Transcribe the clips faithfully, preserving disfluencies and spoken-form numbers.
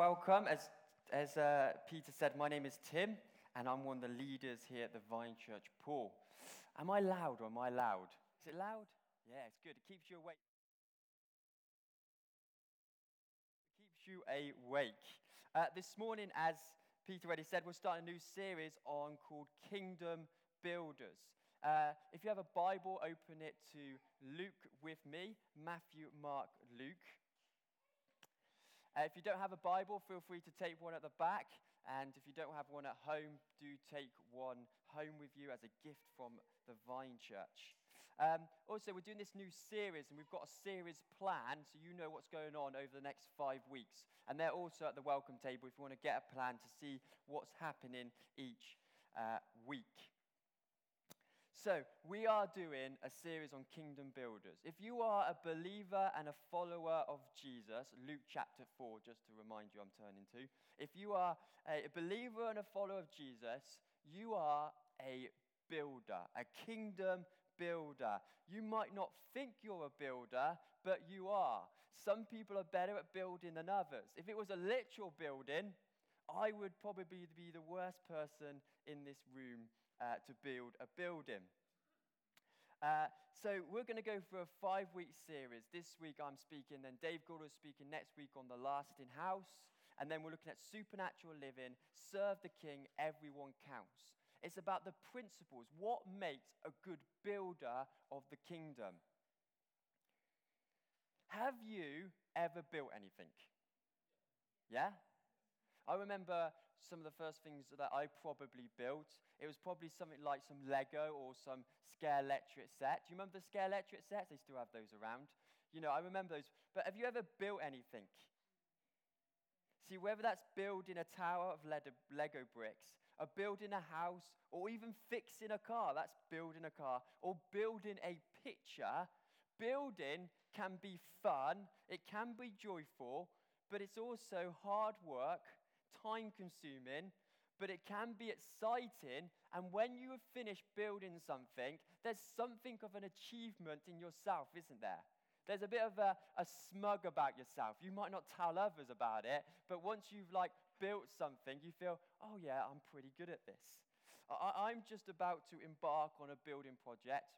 welcome. As as uh, Peter said, my name is Tim, and I'm one of the leaders here at the Vine Church Paul. Am I loud or am I loud? Is it loud? Yeah, it's good. It keeps you awake. It keeps you awake. Uh, this morning, as Peter already said, we're starting a new series on called Kingdom Builders. Uh, if you have a Bible, open it to Luke with me, Matthew, Mark, Luke. Uh, if you don't have a Bible, feel free to take one at the back. And if you don't have one at home, do take one home with you as a gift from the Vine Church. Um, also, we're doing this new series, and we've got a series plan, so you know what's going on over the next five weeks. And they're also at the welcome table if you want to get a plan to see what's happening each uh, week. So, we are doing a series on Kingdom Builders. If you are a believer and a follower of Jesus, Luke chapter four, just to remind you I'm turning to. If you are a believer and a follower of Jesus, you are a builder, a kingdom builder. You might not think you're a builder, but you are. Some people are better at building than others. If it was a literal building, I would probably be the worst person in this room Uh, to build a building. Uh, so we're going to go for a five-week series. This week I'm speaking, then Dave Gaulder is speaking next week on The Lasting House, and then we're looking at Supernatural Living, Serve the King, Everyone Counts. It's about the principles, what makes a good builder of the kingdom. Have you ever built anything? Yeah? I remember some of the first things that I probably built. It was probably something like some Lego or some Skeletrix set. Do you remember the Skeletrix sets? They still have those around. You know, I remember those. But have you ever built anything? See, whether that's building a tower of Lego bricks, or building a house, or even fixing a car, that's building a car, or building a picture, building can be fun, it can be joyful, but it's also hard work, time-consuming, but it can be exciting, and when you have finished building something, there's something of an achievement in yourself, isn't there? There's a bit of a, a smug about yourself. You might not tell others about it, but once you've, like, built something, you feel, oh, yeah, I'm pretty good at this. I, I'm just about to embark on a building project.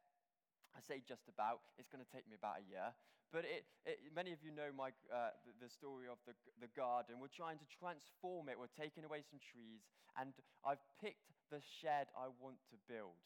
I say just about. It's going to take me about a year. But it, it, many of you know my, uh, the, the story of the, the garden. We're trying to transform it. We're taking away some trees, and I've picked the shed I want to build.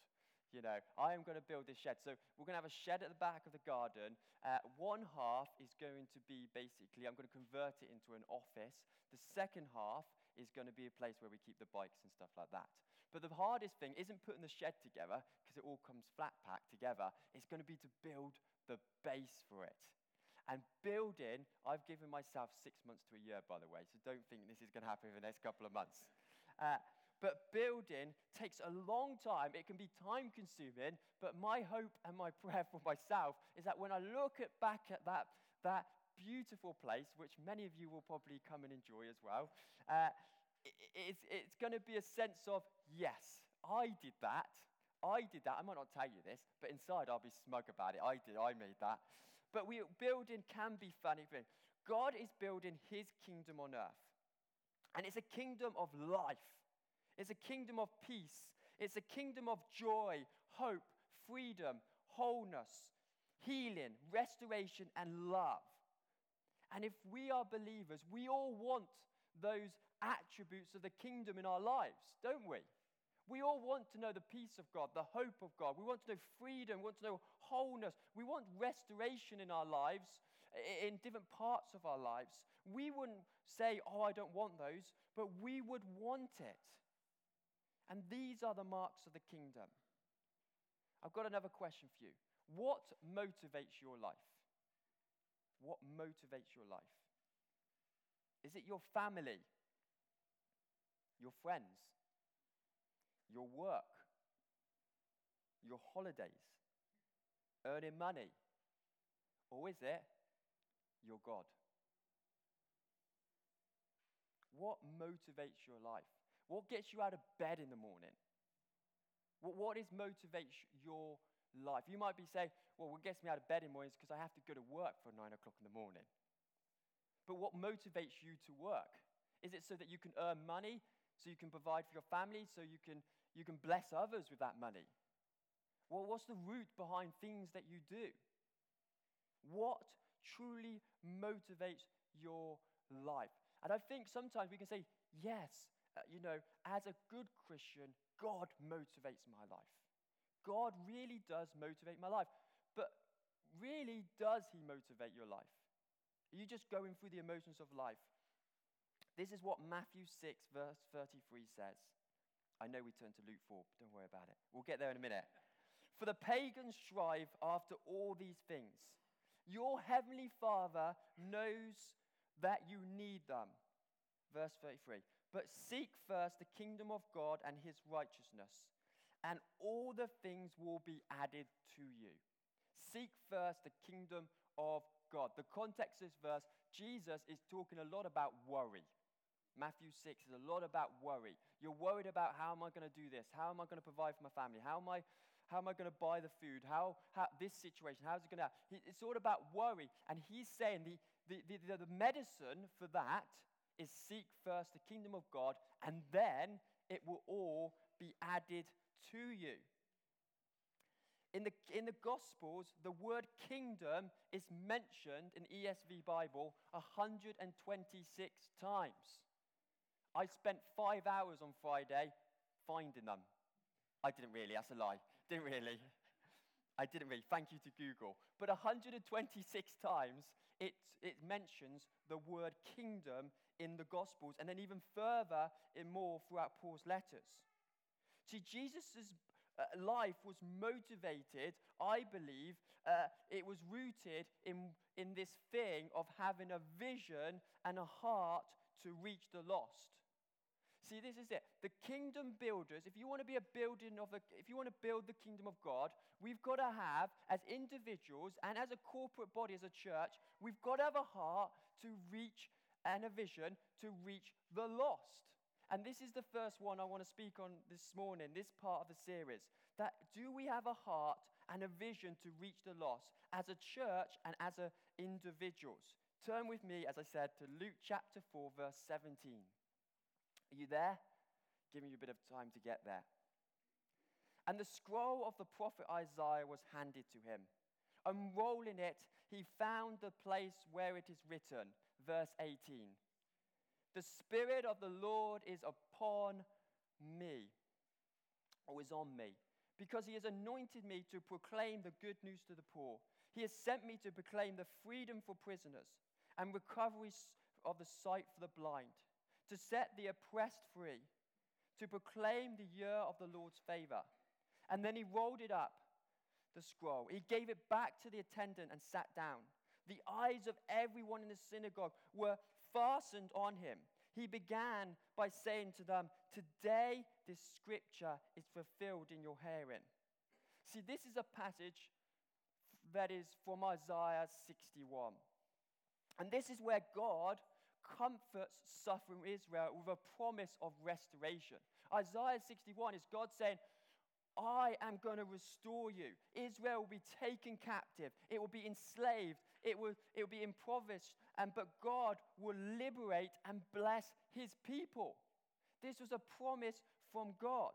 You know, I am going to build this shed. So we're going to have a shed at the back of the garden. Uh, one half is going to be basically, I'm going to convert it into an office. The second half is going to be a place where we keep the bikes and stuff like that. But the hardest thing isn't putting the shed together, because it all comes flat packed together. It's going to be to build the base for it. And building, I've given myself six months to a year, by the way, so don't think this is going to happen in the next couple of months. Uh, but building takes a long time. It can be time-consuming, but my hope and my prayer for myself is that when I look at back at that, that beautiful place, which many of you will probably come and enjoy as well, uh, It's, it's going to be a sense of, yes, I did that. I did that. I might not tell you this, but inside I'll be smug about it. I did. I made that. But we building can be funny. God is building his kingdom on earth. And it's a kingdom of life. It's a kingdom of peace. It's a kingdom of joy, hope, freedom, wholeness, healing, restoration, and love. And if we are believers, we all want those attributes of the kingdom in our lives, don't we? We all want to know the peace of God, the hope of God. We want to know freedom. We want to know wholeness. We want restoration in our lives, in different parts of our lives. We wouldn't say, oh, I don't want those, but we would want it. And these are the marks of the kingdom. I've got another question for you. What motivates your life? What motivates your life? Is it your family? Your friends, your work, your holidays, earning money, or is it your God? What motivates your life? What gets you out of bed in the morning? What, what is motivates your life? You might be saying, well, what gets me out of bed in the morning is because I have to go to work for nine o'clock in the morning. But what motivates you to work? Is it so that you can earn money, so you can provide for your family, so you can you can bless others with that money? Well, what's the root behind things that you do? What truly motivates your life? And I think sometimes we can say, yes, uh, you know, as a good Christian, God motivates my life. God really does motivate my life. But really, does he motivate your life? Are you just going through the emotions of life? This is what Matthew six, verse thirty-three says. I know we turned to Luke four, but don't worry about it. We'll get there in a minute. For the pagans strive after all these things. Your heavenly Father knows that you need them. Verse thirty-three. But seek first the kingdom of God and his righteousness, and all the things will be added to you. Seek first the kingdom of God. The context of this verse, Jesus is talking a lot about worry. Matthew six is a lot about worry. You're worried about, how am I going to do this? How am I going to provide for my family? How am I How am I going to buy the food? How, how this situation, how's it going to happen? It's all about worry. And he's saying the, the, the, the medicine for that is seek first the kingdom of God, and then it will all be added to you. In the, in the Gospels, the word kingdom is mentioned in E S V Bible one hundred twenty-six times. I spent five hours on Friday finding them. I didn't really, that's a lie. Didn't really. I didn't really. Thank you to Google. But one hundred twenty-six times it, it mentions the word kingdom in the Gospels, and then even further in more throughout Paul's letters. See, Jesus' life was motivated, I believe, uh, it was rooted in, in this thing of having a vision and a heart to reach the lost. See, this is it. The kingdom builders, if you want to be a building of the, if you want to build the kingdom of God, we've got to have, as individuals and as a corporate body, as a church, we've got to have a heart to reach and a vision to reach the lost. And this is the first one I want to speak on this morning, this part of the series, that do we have a heart and a vision to reach the lost as a church and as a individuals? Turn with me, as I said, to Luke chapter four, verse seventeen. Are you there? Giving you a bit of time to get there. And the scroll of the prophet Isaiah was handed to him. Unrolling it, he found the place where it is written, verse eighteen. The Spirit of the Lord is upon me, or is on me, because he has anointed me to proclaim the good news to the poor. He has sent me to proclaim the freedom for prisoners and recovery of the sight for the blind, to set the oppressed free, to proclaim the year of the Lord's favor. And then he rolled it up, the scroll. He gave it back to the attendant and sat down. The eyes of everyone in the synagogue were fastened on him. He began by saying to them, "Today this scripture is fulfilled in your hearing." See, this is a passage that is from Isaiah sixty-one. And this is where God comforts suffering Israel with a promise of restoration. Isaiah sixty-one is God saying, I am going to restore you. Israel will be taken captive. It will be enslaved. It will, it will be impoverished. And but God will liberate and bless his people. This was a promise from God.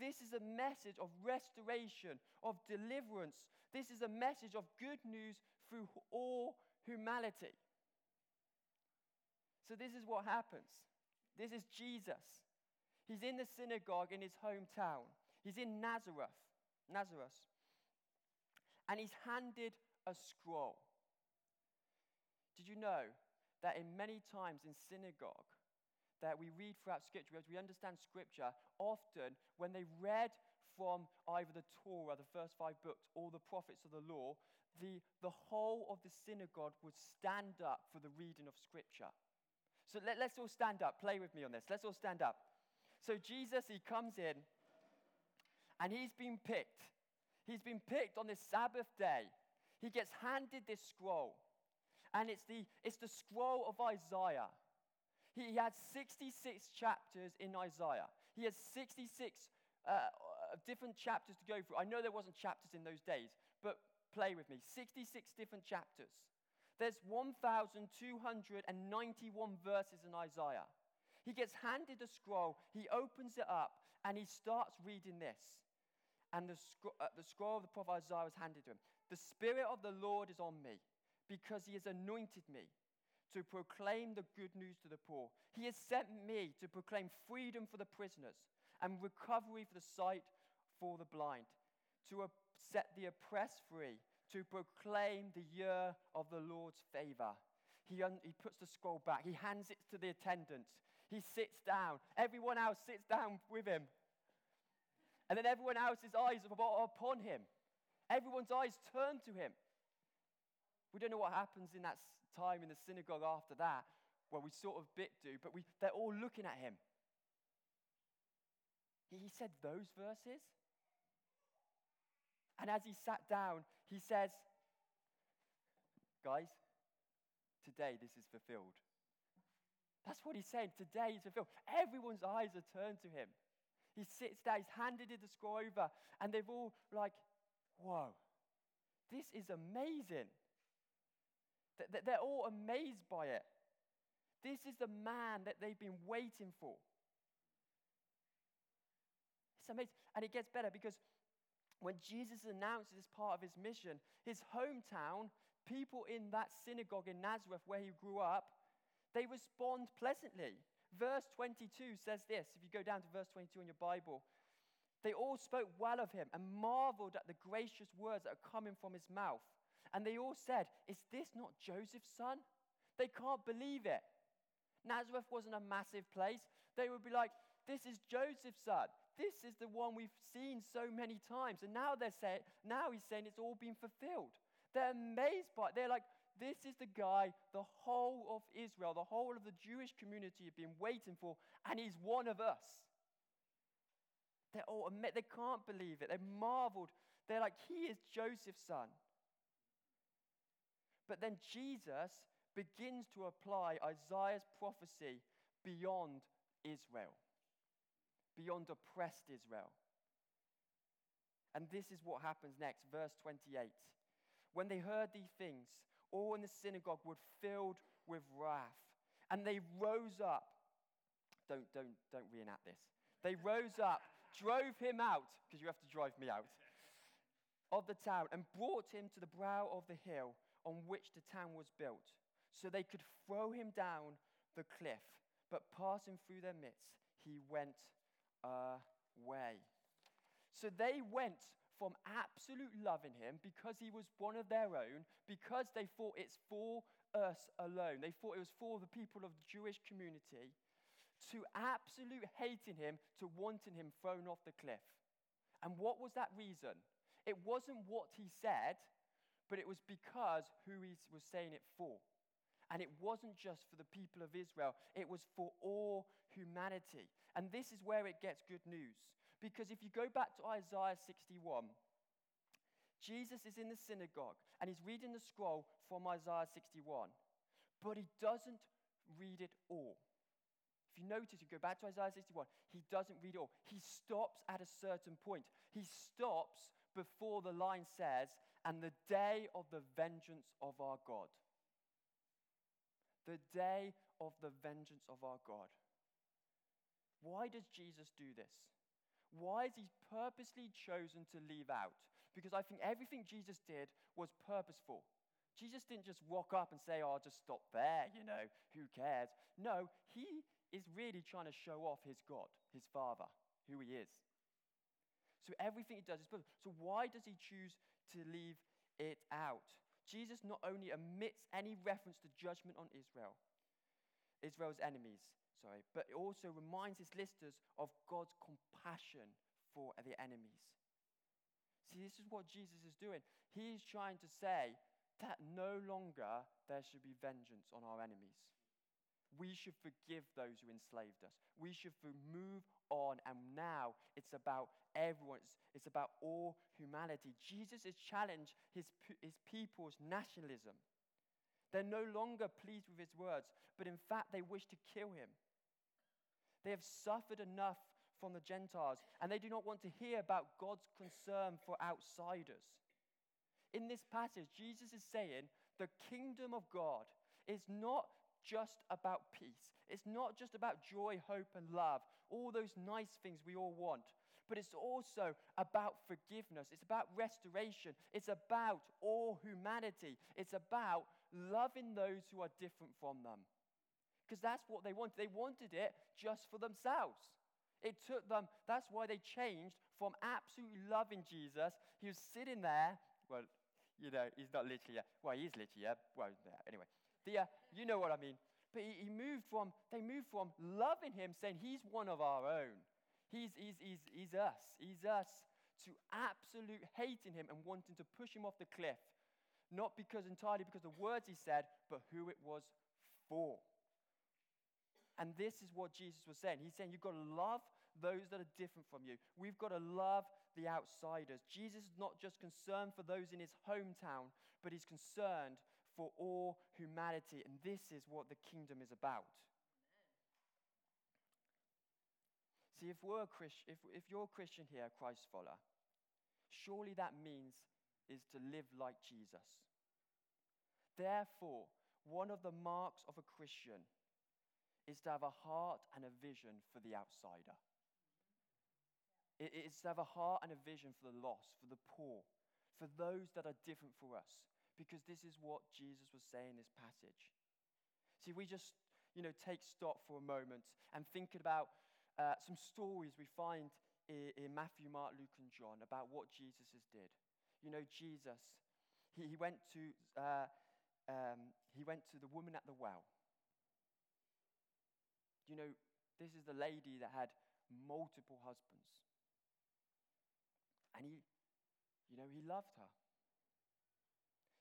This is a message of restoration, of deliverance. This is a message of good news through all humanity. So this is what happens. This is Jesus. He's in the synagogue in his hometown. He's in Nazareth, Nazareth. And he's handed a scroll. Did you know that in many times in synagogue that we read throughout Scripture, as we understand Scripture, often when they read from either the Torah, the first five books, or the prophets of the law, the, the whole of the synagogue would stand up for the reading of Scripture. So let, let's all stand up. Play with me on this. Let's all stand up. So Jesus, he comes in, and he's been picked. He's been picked on this Sabbath day. He gets handed this scroll, and it's the, it's the scroll of Isaiah. He, he had sixty-six chapters in Isaiah. He has sixty-six uh, different chapters to go through. I know there wasn't chapters in those days, but play with me. sixty-six different chapters. There's one thousand two hundred ninety-one verses in Isaiah. He gets handed a scroll, he opens it up, and he starts reading this. And the, sc- uh, the scroll of the prophet Isaiah was handed to him. The Spirit of the Lord is on me, because he has anointed me to proclaim the good news to the poor. He has sent me to proclaim freedom for the prisoners and recovery for the sight for the blind, to set the oppressed free, to proclaim the year of the Lord's favor. He, un- he puts the scroll back. He hands it to the attendant. He sits down. Everyone else sits down with him. And then everyone else's eyes are upon him. Everyone's eyes turn to him. We don't know what happens in that time in the synagogue after that. Well, we sort of bit do, but we they're all looking at him. He, he said those verses. And as he sat down, he says, guys, today this is fulfilled. That's what he's saying. Today is fulfilled. Everyone's eyes are turned to him. He sits down, he's handed the scroll over, and they've all like, whoa, this is amazing. They're all amazed by it. This is the man that they've been waiting for. It's amazing. And it gets better because when Jesus announces this part of his mission, his hometown, people in that synagogue in Nazareth where he grew up, they respond pleasantly. Verse twenty-two says this, if you go down to verse twenty-two in your Bible, they all spoke well of him and marveled at the gracious words that are coming from his mouth. And they all said, is this not Joseph's son? They can't believe it. Nazareth wasn't a massive place. They would be like, this is Joseph's son. This is the one we've seen so many times. And now they're saying, now he's saying it's all been fulfilled. They're amazed by it. They're like, this is the guy the whole of Israel, the whole of the Jewish community have been waiting for, and he's one of us. They're all amazed. They can't believe it. They marveled. They're like, he is Joseph's son. But then Jesus begins to apply Isaiah's prophecy beyond Israel, beyond oppressed Israel. And this is what happens next, verse twenty-eight. When they heard these things, all in the synagogue were filled with wrath, and they rose up. Don't, don't, don't reenact this. They rose up, drove him out, because you have to drive me out, of the town, and brought him to the brow of the hill on which the town was built, so they could throw him down the cliff. But passing through their midst, he went away. So they went from absolute loving him because he was one of their own, because they thought it's for us alone. They thought it was for the people of the Jewish community, to absolute hating him, to wanting him thrown off the cliff. And what was that reason? It wasn't what he said, but it was because who he was saying it for. And it wasn't just for the people of Israel. It was for all humanity. And this is where it gets good news. Because if you go back to Isaiah sixty-one, Jesus is in the synagogue and he's reading the scroll from Isaiah sixty-one. But he doesn't read it all. If you notice, you go back to Isaiah sixty-one, he doesn't read it all. He stops at a certain point. He stops before the line says, and the day of the vengeance of our God. The day of the vengeance of our God. Why does Jesus do this? Why is he purposely chosen to leave out? Because I think everything Jesus did was purposeful. Jesus didn't just walk up and say, oh, I'll just stop there, you know, who cares? No, he is really trying to show off his God, his Father, who he is. So everything he does is purposeful. So why does he choose to leave it out? Jesus not only omits any reference to judgment on Israel, Israel's enemies, sorry, but it also reminds his listeners of God's compassion for the enemies. See, this is what Jesus is doing. He is trying to say that no longer there should be vengeance on our enemies. We should forgive those who enslaved us. We should move on, and now it's about everyone. It's, it's about all humanity. Jesus has challenged his, his people's nationalism. They're no longer pleased with his words, but in fact, they wish to kill him. They have suffered enough from the Gentiles, and they do not want to hear about God's concern for outsiders. In this passage, Jesus is saying the kingdom of God is not just about peace. It's not just about joy, hope, and love, all those nice things we all want, but it's also about forgiveness. It's about restoration. It's about all humanity. It's about loving those who are different from them, because that's what they wanted. They wanted it just for themselves. It took them, that's why they changed from absolutely loving Jesus. He was sitting there, well, you know, he's not literally, uh, well, he is literally, uh, well, uh, anyway, the, uh, you know what I mean. But he, he moved from, they moved from loving him, saying he's one of our own. He's, he's, he's, he's us, he's us, to absolute hating him and wanting to push him off the cliff, not because entirely because of the words he said, but who it was for. And this is what Jesus was saying. He's saying you've got to love those that are different from you. We've got to love the outsiders. Jesus is not just concerned for those in his hometown, but he's concerned for all humanity. And this is what the kingdom is about. Amen. See, if we're a Christ, if, if you're a Christian here, a Christ follower, surely that means is to live like Jesus. Therefore, one of the marks of a Christian is to have a heart and a vision for the outsider. It is to have a heart and a vision for the lost, for the poor, for those that are different from us, because this is what Jesus was saying in this passage. See, we just, you know, take stock for a moment and think about uh, some stories we find in, in Matthew, Mark, Luke, and John about what Jesus has did. You know, Jesus, he, he went to uh, um, he went to the woman at the well. You know, this is the lady that had multiple husbands. And he, you know, he loved her.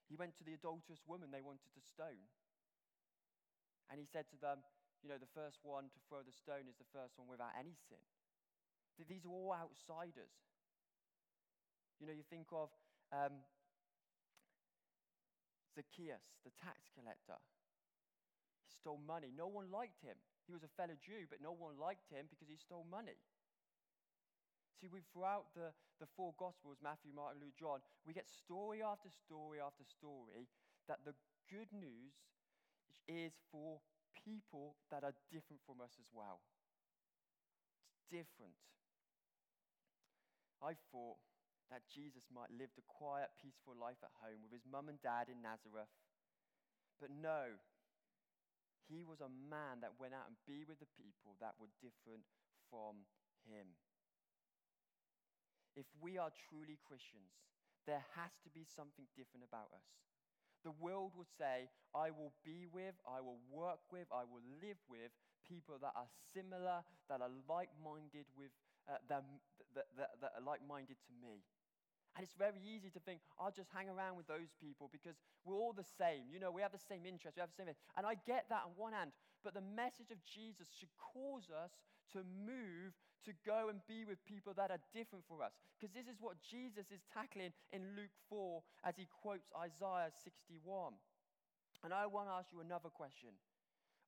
He went to the adulterous woman they wanted to stone. And he said to them, you know, the first one to throw the stone is the first one without any sin. These are all outsiders. You know, you think of um, Zacchaeus, the tax collector. He stole money. No one liked him. He was a fellow Jew, but no one liked him because he stole money. See, we throughout the, the four Gospels, Matthew, Mark, Luke, John, we get story after story after story that the good news is for people that are different from us as well. It's different. I thought that Jesus might live the quiet, peaceful life at home with his mum and dad in Nazareth. But no, he was a man that went out and be with the people that were different from him. If we are truly Christians, there has to be something different about us. The world would say, I will be with, I will work with, I will live with people that are similar, that are like-minded with, uh, them, that, that, that are like-minded to me. And it's very easy to think, I'll just hang around with those people because we're all the same. You know, we have the same interests, we have the same. And I get that on one hand, but the message of Jesus should cause us to move, to go and be with people that are different from us. Because this is what Jesus is tackling in Luke four as he quotes Isaiah sixty-one. And I want to ask you another question.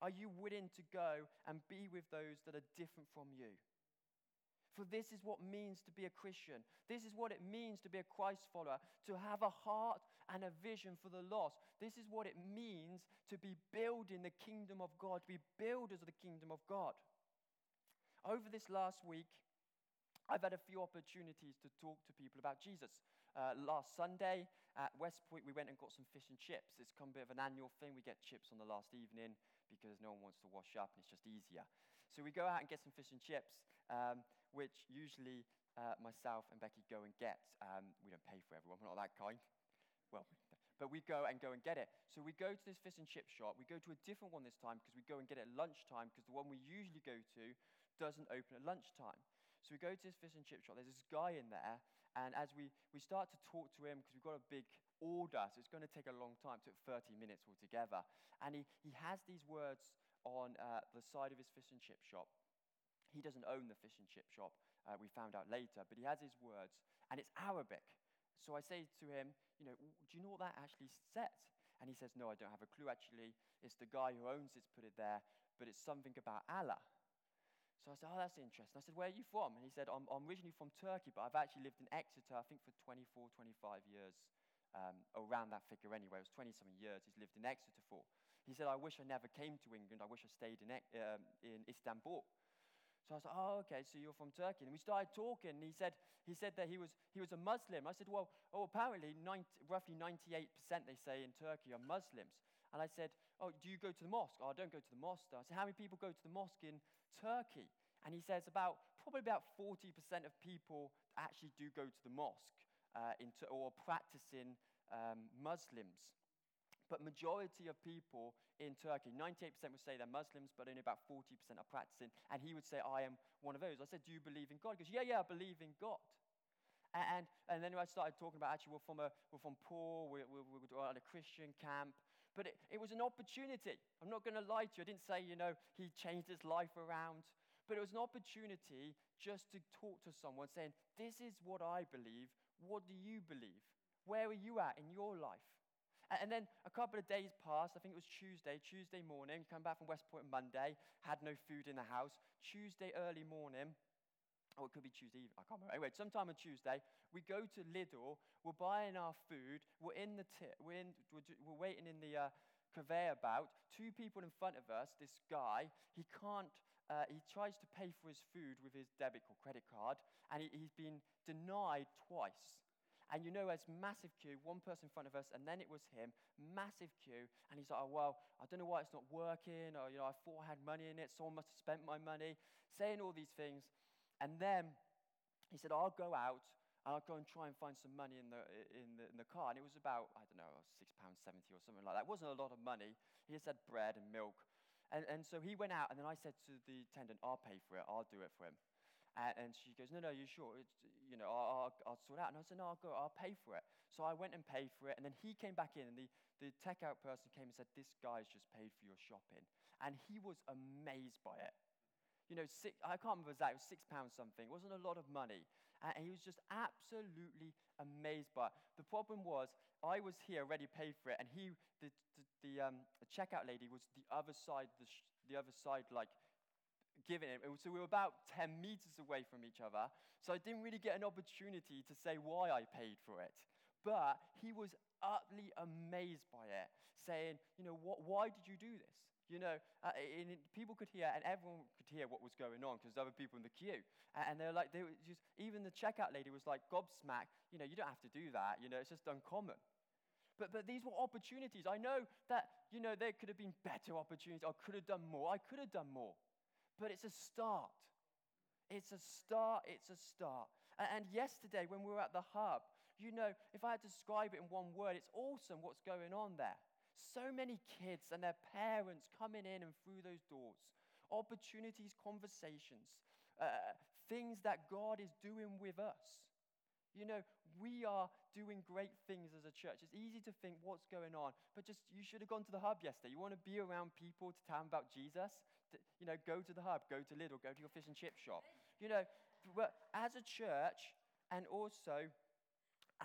Are you willing to go and be with those that are different from you? For this is what it means to be a Christian. This is what it means to be a Christ follower, to have a heart and a vision for the lost. This is what it means to be building the kingdom of God, to be builders of the kingdom of God. Over this last week, I've had a few opportunities to talk to people about Jesus. Uh, last Sunday at West Point, we went and got some fish and chips. It's come a bit of an annual thing. We get chips on the last evening because no one wants to wash up and it's just easier. So we go out and get some fish and chips, um, which usually uh, myself and Becky go and get. Um, we don't pay for everyone. We're not that kind. Well, but we go and go and get it. So we go to this fish and chip shop. We go to a different one this time because we go and get it at lunchtime because the one we usually go to doesn't open at lunchtime. So we go to this fish and chip shop. There's this guy in there, and as we, we start to talk to him, because we've got a big order, so it's going to take a long time. It took thirty minutes altogether. And he, he has these words on uh, the side of his fish and chip shop. He doesn't own the fish and chip shop, uh, we found out later, but he has his words, and it's Arabic. So I say to him, you know, do you know what that actually says? And he says, no, I don't have a clue, actually. It's the guy who owns it's put it there, but it's something about Allah. So I said, oh, that's interesting. I said, where are you from? And he said, I'm, I'm originally from Turkey, but I've actually lived in Exeter, I think, for twenty-four, twenty-five years, um, around that figure anyway. It was twenty-something years he's lived in Exeter for. He said, I wish I never came to England. I wish I stayed in um, in Istanbul. So I was like, oh, okay, so you're from Turkey. And we started talking, and he said he said that he was he was a Muslim. I said, well, oh, apparently ninety, roughly ninety-eight percent, they say, in Turkey are Muslims. And I said, oh, do you go to the mosque? Oh, I don't go to the mosque. I said, how many people go to the mosque in Turkey? And he says about probably about forty percent of people actually do go to the mosque uh, in t- or practicing um, Muslims. But majority of people in Turkey, ninety-eight percent would say they're Muslims, but only about forty percent are practicing. And he would say, I am one of those. I said, do you believe in God? He goes, yeah, yeah, I believe in God. And and then I started talking about, actually, we're from, a, we're from poor, we're, we're, we're at a Christian camp. But it, it was an opportunity. I'm not going to lie to you. I didn't say, you know, he changed his life around. But it was an opportunity just to talk to someone saying, this is what I believe. What do you believe? Where are you at in your life? And then a couple of days passed. I think it was Tuesday, Tuesday morning. Came back from West Point on Monday, had no food in the house. Tuesday early morning, or it could be Tuesday evening, I can't remember. Anyway, sometime on Tuesday, we go to Lidl. We're buying our food. We're in the t- we're, in, we're, we're waiting in the uh, conveyor belt. Two people in front of us, this guy, he can't, uh, he tries to pay for his food with his debit or credit card, and he, he's been denied twice. And you know, as massive queue, one person in front of us, and then it was him, massive queue. And he's like, oh, well, I don't know why it's not working. Or, you know, I thought I had money in it. Someone must have spent my money, saying all these things. And then he said, I'll go out, and I'll go and try and find some money in the in the, in the car. And it was about, I don't know, six pounds seventy or something like that. It wasn't a lot of money. He just had bread and milk. And, and so he went out, and then I said to the attendant, I'll pay for it. I'll do it for him. And she goes, no, no, you sure? It's, you know, I'll, I'll sort it out. And I said, no, I'll go. I'll pay for it. So I went and paid for it. And then he came back in, and the, the checkout person came and said, this guy's just paid for your shopping. And he was amazed by it. You know, six, I can't remember exactly, it was six pounds something. It wasn't a lot of money. And he was just absolutely amazed by it. The problem was, I was here, already paid for it, and he, the the, the, um, the checkout lady was the other side, the, sh- the other side, like, giving him. So we were about ten meters away from each other, so I didn't really get an opportunity to say why I paid for it. But he was utterly amazed by it, saying, you know, what, why did you do this? You know, uh, and it, people could hear, and everyone could hear what was going on, because there were people in the queue. And they're like, they were just, even the checkout lady was like, gobsmacked, you know, you don't have to do that, you know, it's just uncommon. But but these were opportunities. I know that, you know, there could have been better opportunities. I could have done more. I could have done more. But it's a start. It's a start. It's a start. And yesterday, when we were at the Hub, you know, if I had to describe it in one word, it's awesome what's going on there. So many kids and their parents coming in and through those doors. Opportunities, conversations, uh, things that God is doing with us. You know, we are doing great things as a church. It's easy to think what's going on, but just you should have gone to the Hub yesterday. You want to be around people to tell them about Jesus? To, you know, go to the Hub, go to Lidl, go to your fish and chip shop. You know, but as a church and also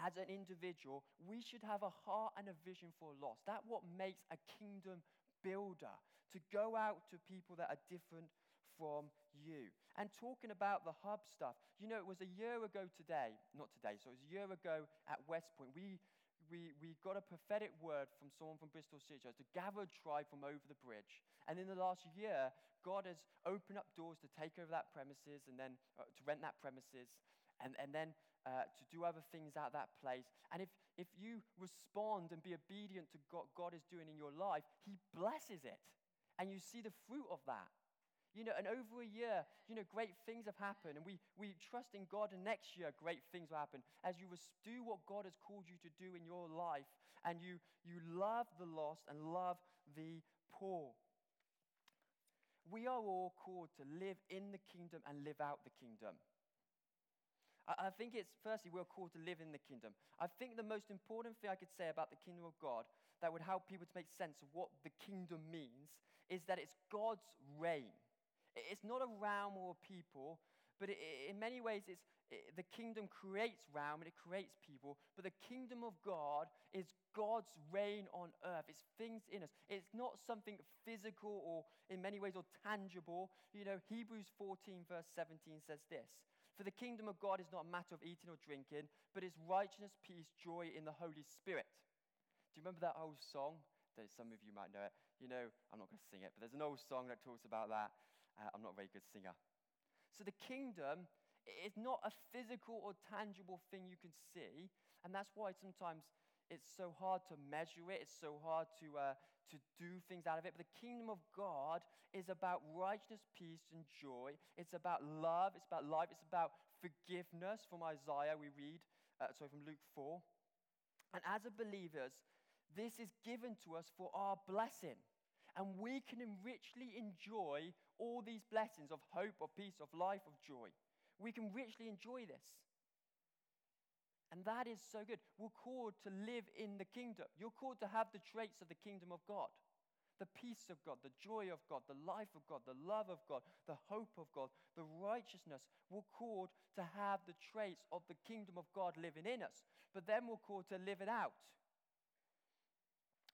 as an individual, we should have a heart and a vision for lost. That's what makes a kingdom builder, to go out to people that are different from you. And talking about the Hub stuff, you know, it was a year ago today, not today, so it was a year ago at West Point, we we we got a prophetic word from someone from Bristol City, to gather a tribe from over the bridge. And in the last year, God has opened up doors to take over that premises, and then uh, to rent that premises, and, and then uh, to do other things out of that place. And if, if you respond and be obedient to what God is doing in your life, he blesses it. And you see the fruit of that. You know, and over a year, you know, great things have happened, and we, we trust in God, and next year, great things will happen. As you do what God has called you to do in your life, and you you love the lost and love the poor. We are all called to live in the kingdom and live out the kingdom. I, I think it's, firstly, we're called to live in the kingdom. I think the most important thing I could say about the kingdom of God that would help people to make sense of what the kingdom means is that it's God's reign. It's not a realm or a people, but it, it, in many ways, it's it, the kingdom creates realm and it creates people. But the kingdom of God is God's reign on earth. It's things in us. It's not something physical or, in many ways, or tangible. You know, Hebrews fourteen verse seventeen says this: "For the kingdom of God is not a matter of eating or drinking, but it's righteousness, peace, joy in the Holy Spirit." Do you remember that old song? Birthday. Some of you might know it. You know, I'm not going to sing it, but there's an old song that talks about that. Uh, I'm not a very good singer. So the kingdom is not a physical or tangible thing you can see, and that's why sometimes it's so hard to measure it. It's so hard to uh, to do things out of it. But the kingdom of God is about righteousness, peace, and joy. It's about love. It's about life. It's about forgiveness. From Isaiah, we read, uh, sorry, from Luke four. And as a believers, this is given to us for our blessing. And we can richly enjoy all these blessings of hope, of peace, of life, of joy. We can richly enjoy this. And that is so good. We're called to live in the kingdom. You're called to have the traits of the kingdom of God. The peace of God, the joy of God, the life of God, the love of God, the hope of God, the righteousness. We're called to have the traits of the kingdom of God living in us. But then we're called to live it out.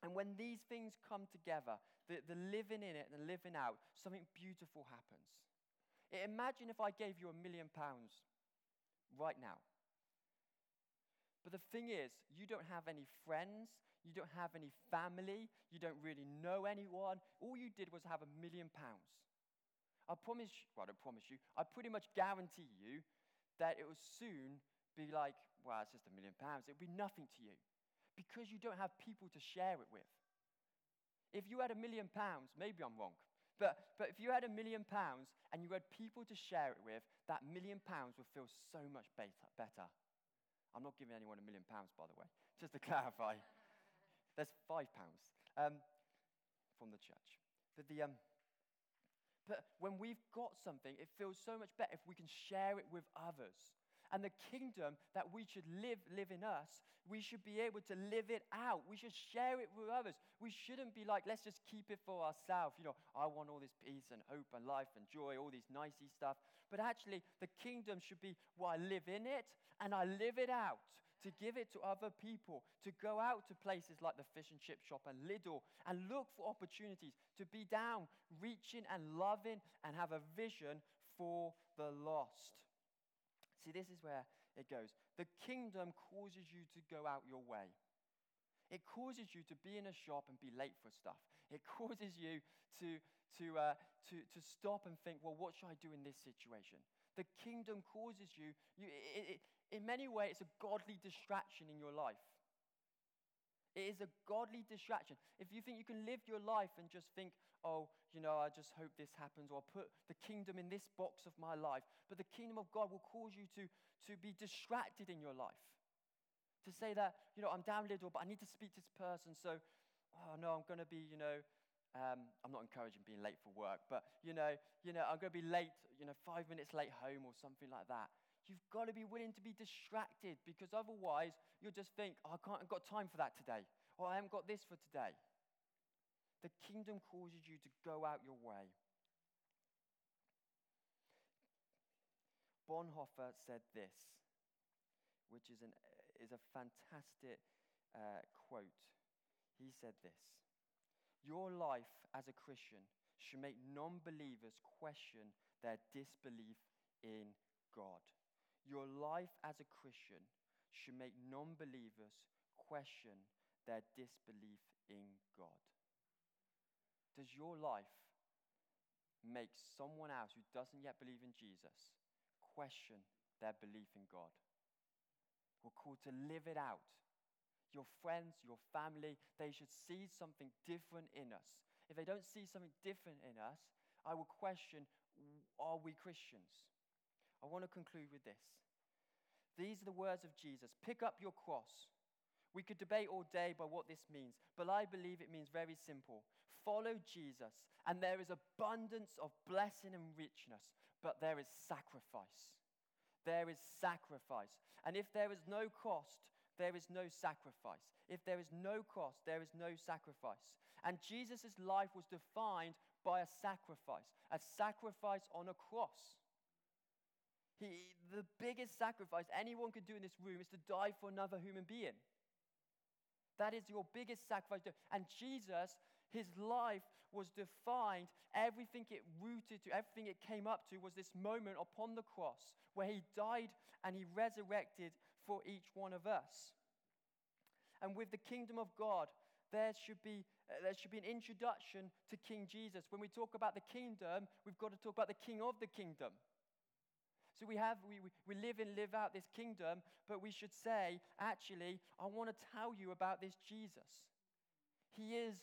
And when these things come together, the, the living in it and the living out, something beautiful happens. Imagine if I gave you a million pounds right now. But the thing is, you don't have any friends, you don't have any family, you don't really know anyone. All you did was have a million pounds. I promise you, well, I don't promise you, I pretty much guarantee you that it will soon be like, well, it's just a million pounds. It'll be nothing to you because you don't have people to share it with. If you had a million pounds, maybe I'm wrong, but, but if you had a million pounds and you had people to share it with, that million pounds would feel so much better. I'm not giving anyone a million pounds, by the way, just to clarify. There's five pounds um, from the church. But, the, um, but when we've got something, it feels so much better if we can share it with others. And the kingdom that we should live, live in us, we should be able to live it out. We should share it with others. We shouldn't be like, let's just keep it for ourselves. You know, I want all this peace and hope and life and joy, all these nicey stuff. But actually, the kingdom should be, well, I live in it and I live it out to give it to other people, to go out to places like the fish and chip shop and Lidl and look for opportunities to be down, reaching and loving and have a vision for the lost. See, this is where it goes. The kingdom causes you to go out your way. It causes you to be in a shop and be late for stuff. It causes you to, to, uh, to, to stop and think, well, what should I do in this situation? The kingdom causes you, you it, it, in many ways, it's a godly distraction in your life. It is a godly distraction. If you think you can live your life and just think, oh, you know, I just hope this happens, or I'll put the kingdom in this box of my life, but the kingdom of God will cause you to, to be distracted in your life. To say that, you know, I'm down Lidl, but I need to speak to this person, so, oh, no, I'm going to be, you know, um, I'm not encouraging being late for work, but, you know, you know, I'm going to be late, you know, five minutes late home or something like that. You've got to be willing to be distracted because otherwise you'll just think, oh, I can't, I haven't got time for that today, or I haven't got this for today. The kingdom causes you to go out your way. Bonhoeffer said this, which is, an, is a fantastic uh, quote. He said this, your life as a Christian should make non-believers question their disbelief in God. Your life as a Christian should make non-believers question their disbelief in God. Does your life make someone else who doesn't yet believe in Jesus question their belief in God? We're called to live it out. Your friends, your family, they should see something different in us. If they don't see something different in us, I will question, are we Christians? I want to conclude with this. These are the words of Jesus. Pick up your cross. We could debate all day by what this means, but I believe it means very simple. Follow Jesus, and there is abundance of blessing and richness, but there is sacrifice. There is sacrifice. And if there is no cost, there is no sacrifice. If there is no cost, there is no sacrifice. And Jesus' life was defined by a sacrifice, a sacrifice on a cross. He, the biggest sacrifice anyone could do in this room is to die for another human being. That is your biggest sacrifice. And Jesus, his life was defined, everything it rooted to, everything it came up to was this moment upon the cross where he died and he resurrected for each one of us. And with the kingdom of God, there should be uh, there should be an introduction to King Jesus. When we talk about the kingdom, we've got to talk about the King of the kingdom. So we have we, we, we live in, live out this kingdom, but we should say, actually, I want to tell you about this Jesus. He is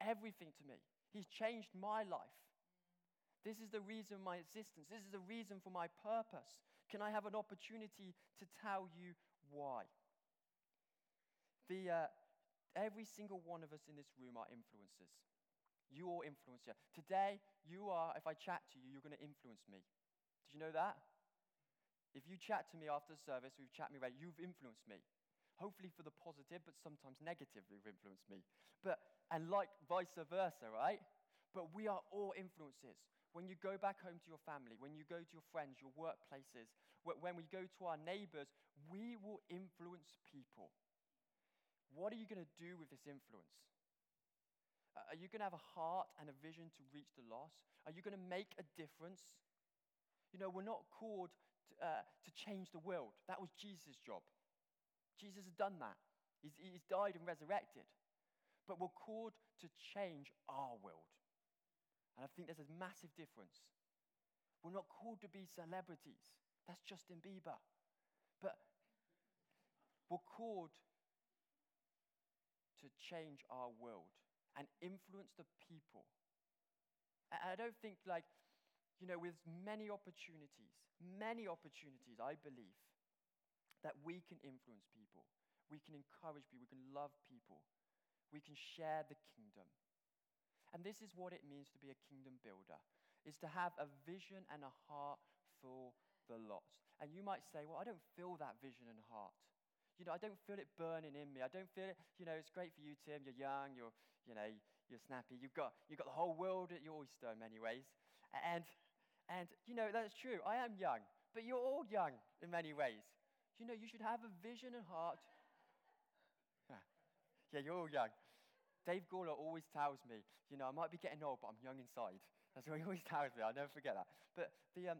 everything to me. He's changed my life. This is the reason for my existence. This is the reason for my purpose. Can I have an opportunity to tell you why? The uh, every single one of us in this room are influencers. You are influencer. Today, you are, if I chat to you, you're going to influence me. Did you know that? If you chat to me after the service, or you chat me right, you've influenced me. Hopefully for the positive, but sometimes negatively you've influenced me. But, and like vice versa, right? But we are all influencers. When you go back home to your family, when you go to your friends, your workplaces, when we go to our neighbors, we will influence people. What are you going to do with this influence? Are you going to have a heart and a vision to reach the lost? Are you going to make a difference? You know, we're not called to, uh, to change the world. That was Jesus' job. Jesus has done that. He's, he's died and resurrected. But we're called to change our world. And I think there's a massive difference. We're not called to be celebrities. That's Justin Bieber. But we're called to change our world and influence the people. And I don't think, like, you know, with many opportunities, many opportunities, I believe, that we can influence people, we can encourage people, we can love people, we can share the kingdom. And this is what it means to be a kingdom builder, is to have a vision and a heart for the lost. And you might say, well, I don't feel that vision and heart. You know, I don't feel it burning in me. I don't feel it, you know, it's great for you, Tim. You're young, you're, you know, you're snappy. You've got you've got the whole world at your oyster in many ways. And, and you know, that's true. I am young, but you're all young in many ways. You know, you should have a vision and heart. Yeah, you're all young. Dave Gaulder always tells me, you know, I might be getting old, but I'm young inside. That's what he always tells me. I'll never forget that. But the, um,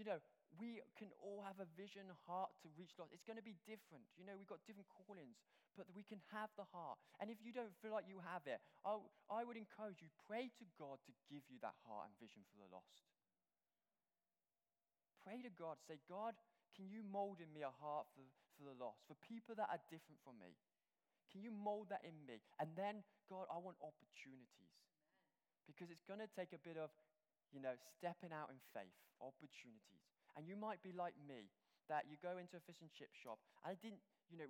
you know, we can all have a vision, heart to reach lost. It's going to be different. You know, we've got different callings, but we can have the heart. And if you don't feel like you have it, I, I would encourage you, pray to God to give you that heart and vision for the lost. Pray to God. Say, God, can you mold in me a heart for, for the lost, for people that are different from me? Can you mold that in me? And then, God, I want opportunities. Amen. Because it's going to take a bit of, you know, stepping out in faith, opportunities. And you might be like me, that you go into a fish and chip shop, and I didn't, you know,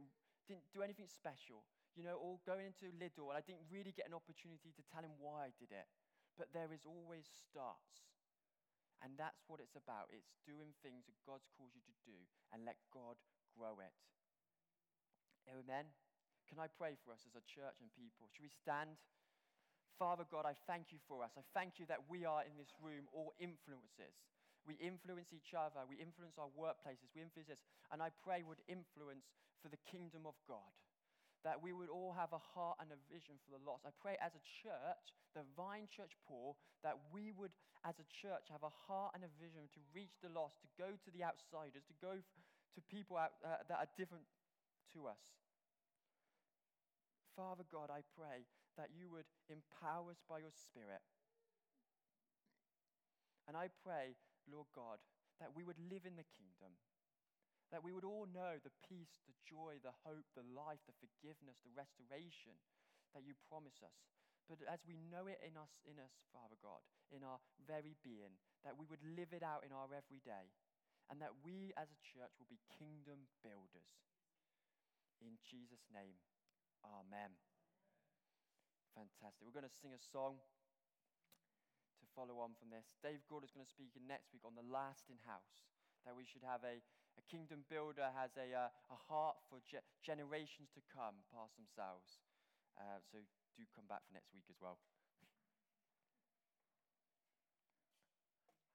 didn't do anything special, you know, or going into Lidl, and I didn't really get an opportunity to tell him why I did it. But there is always starts. And that's what it's about. It's doing things that God's called you to do and let God grow it. Amen. Can I pray for us as a church and people? Should we stand? Father God, I thank you for us. I thank you that we are in this room all influencers. We influence each other. We influence our workplaces. We influence this. And I pray would influence for the kingdom of God, that we would all have a heart and a vision for the lost. I pray as a church, the Vine Church Paul, that we would, as a church, have a heart and a vision to reach the lost, to go to the outsiders, to go to people out, uh, that are different to us. Father God, I pray that you would empower us by your Spirit. And I pray, Lord God, that we would live in the kingdom, that we would all know the peace, the joy, the hope, the life, the forgiveness, the restoration that you promise us. But as we know it in us, in us, Father God, in our very being, that we would live it out in our everyday, and that we as a church will be kingdom builders. In Jesus' name, amen. Fantastic. We're going to sing a song to follow on from this. Dave Gaulder is going to speak next week on The Lasting House, that we should have a, a kingdom builder has a uh, a heart for ge- generations to come past themselves. Uh, so do come back for next week as well.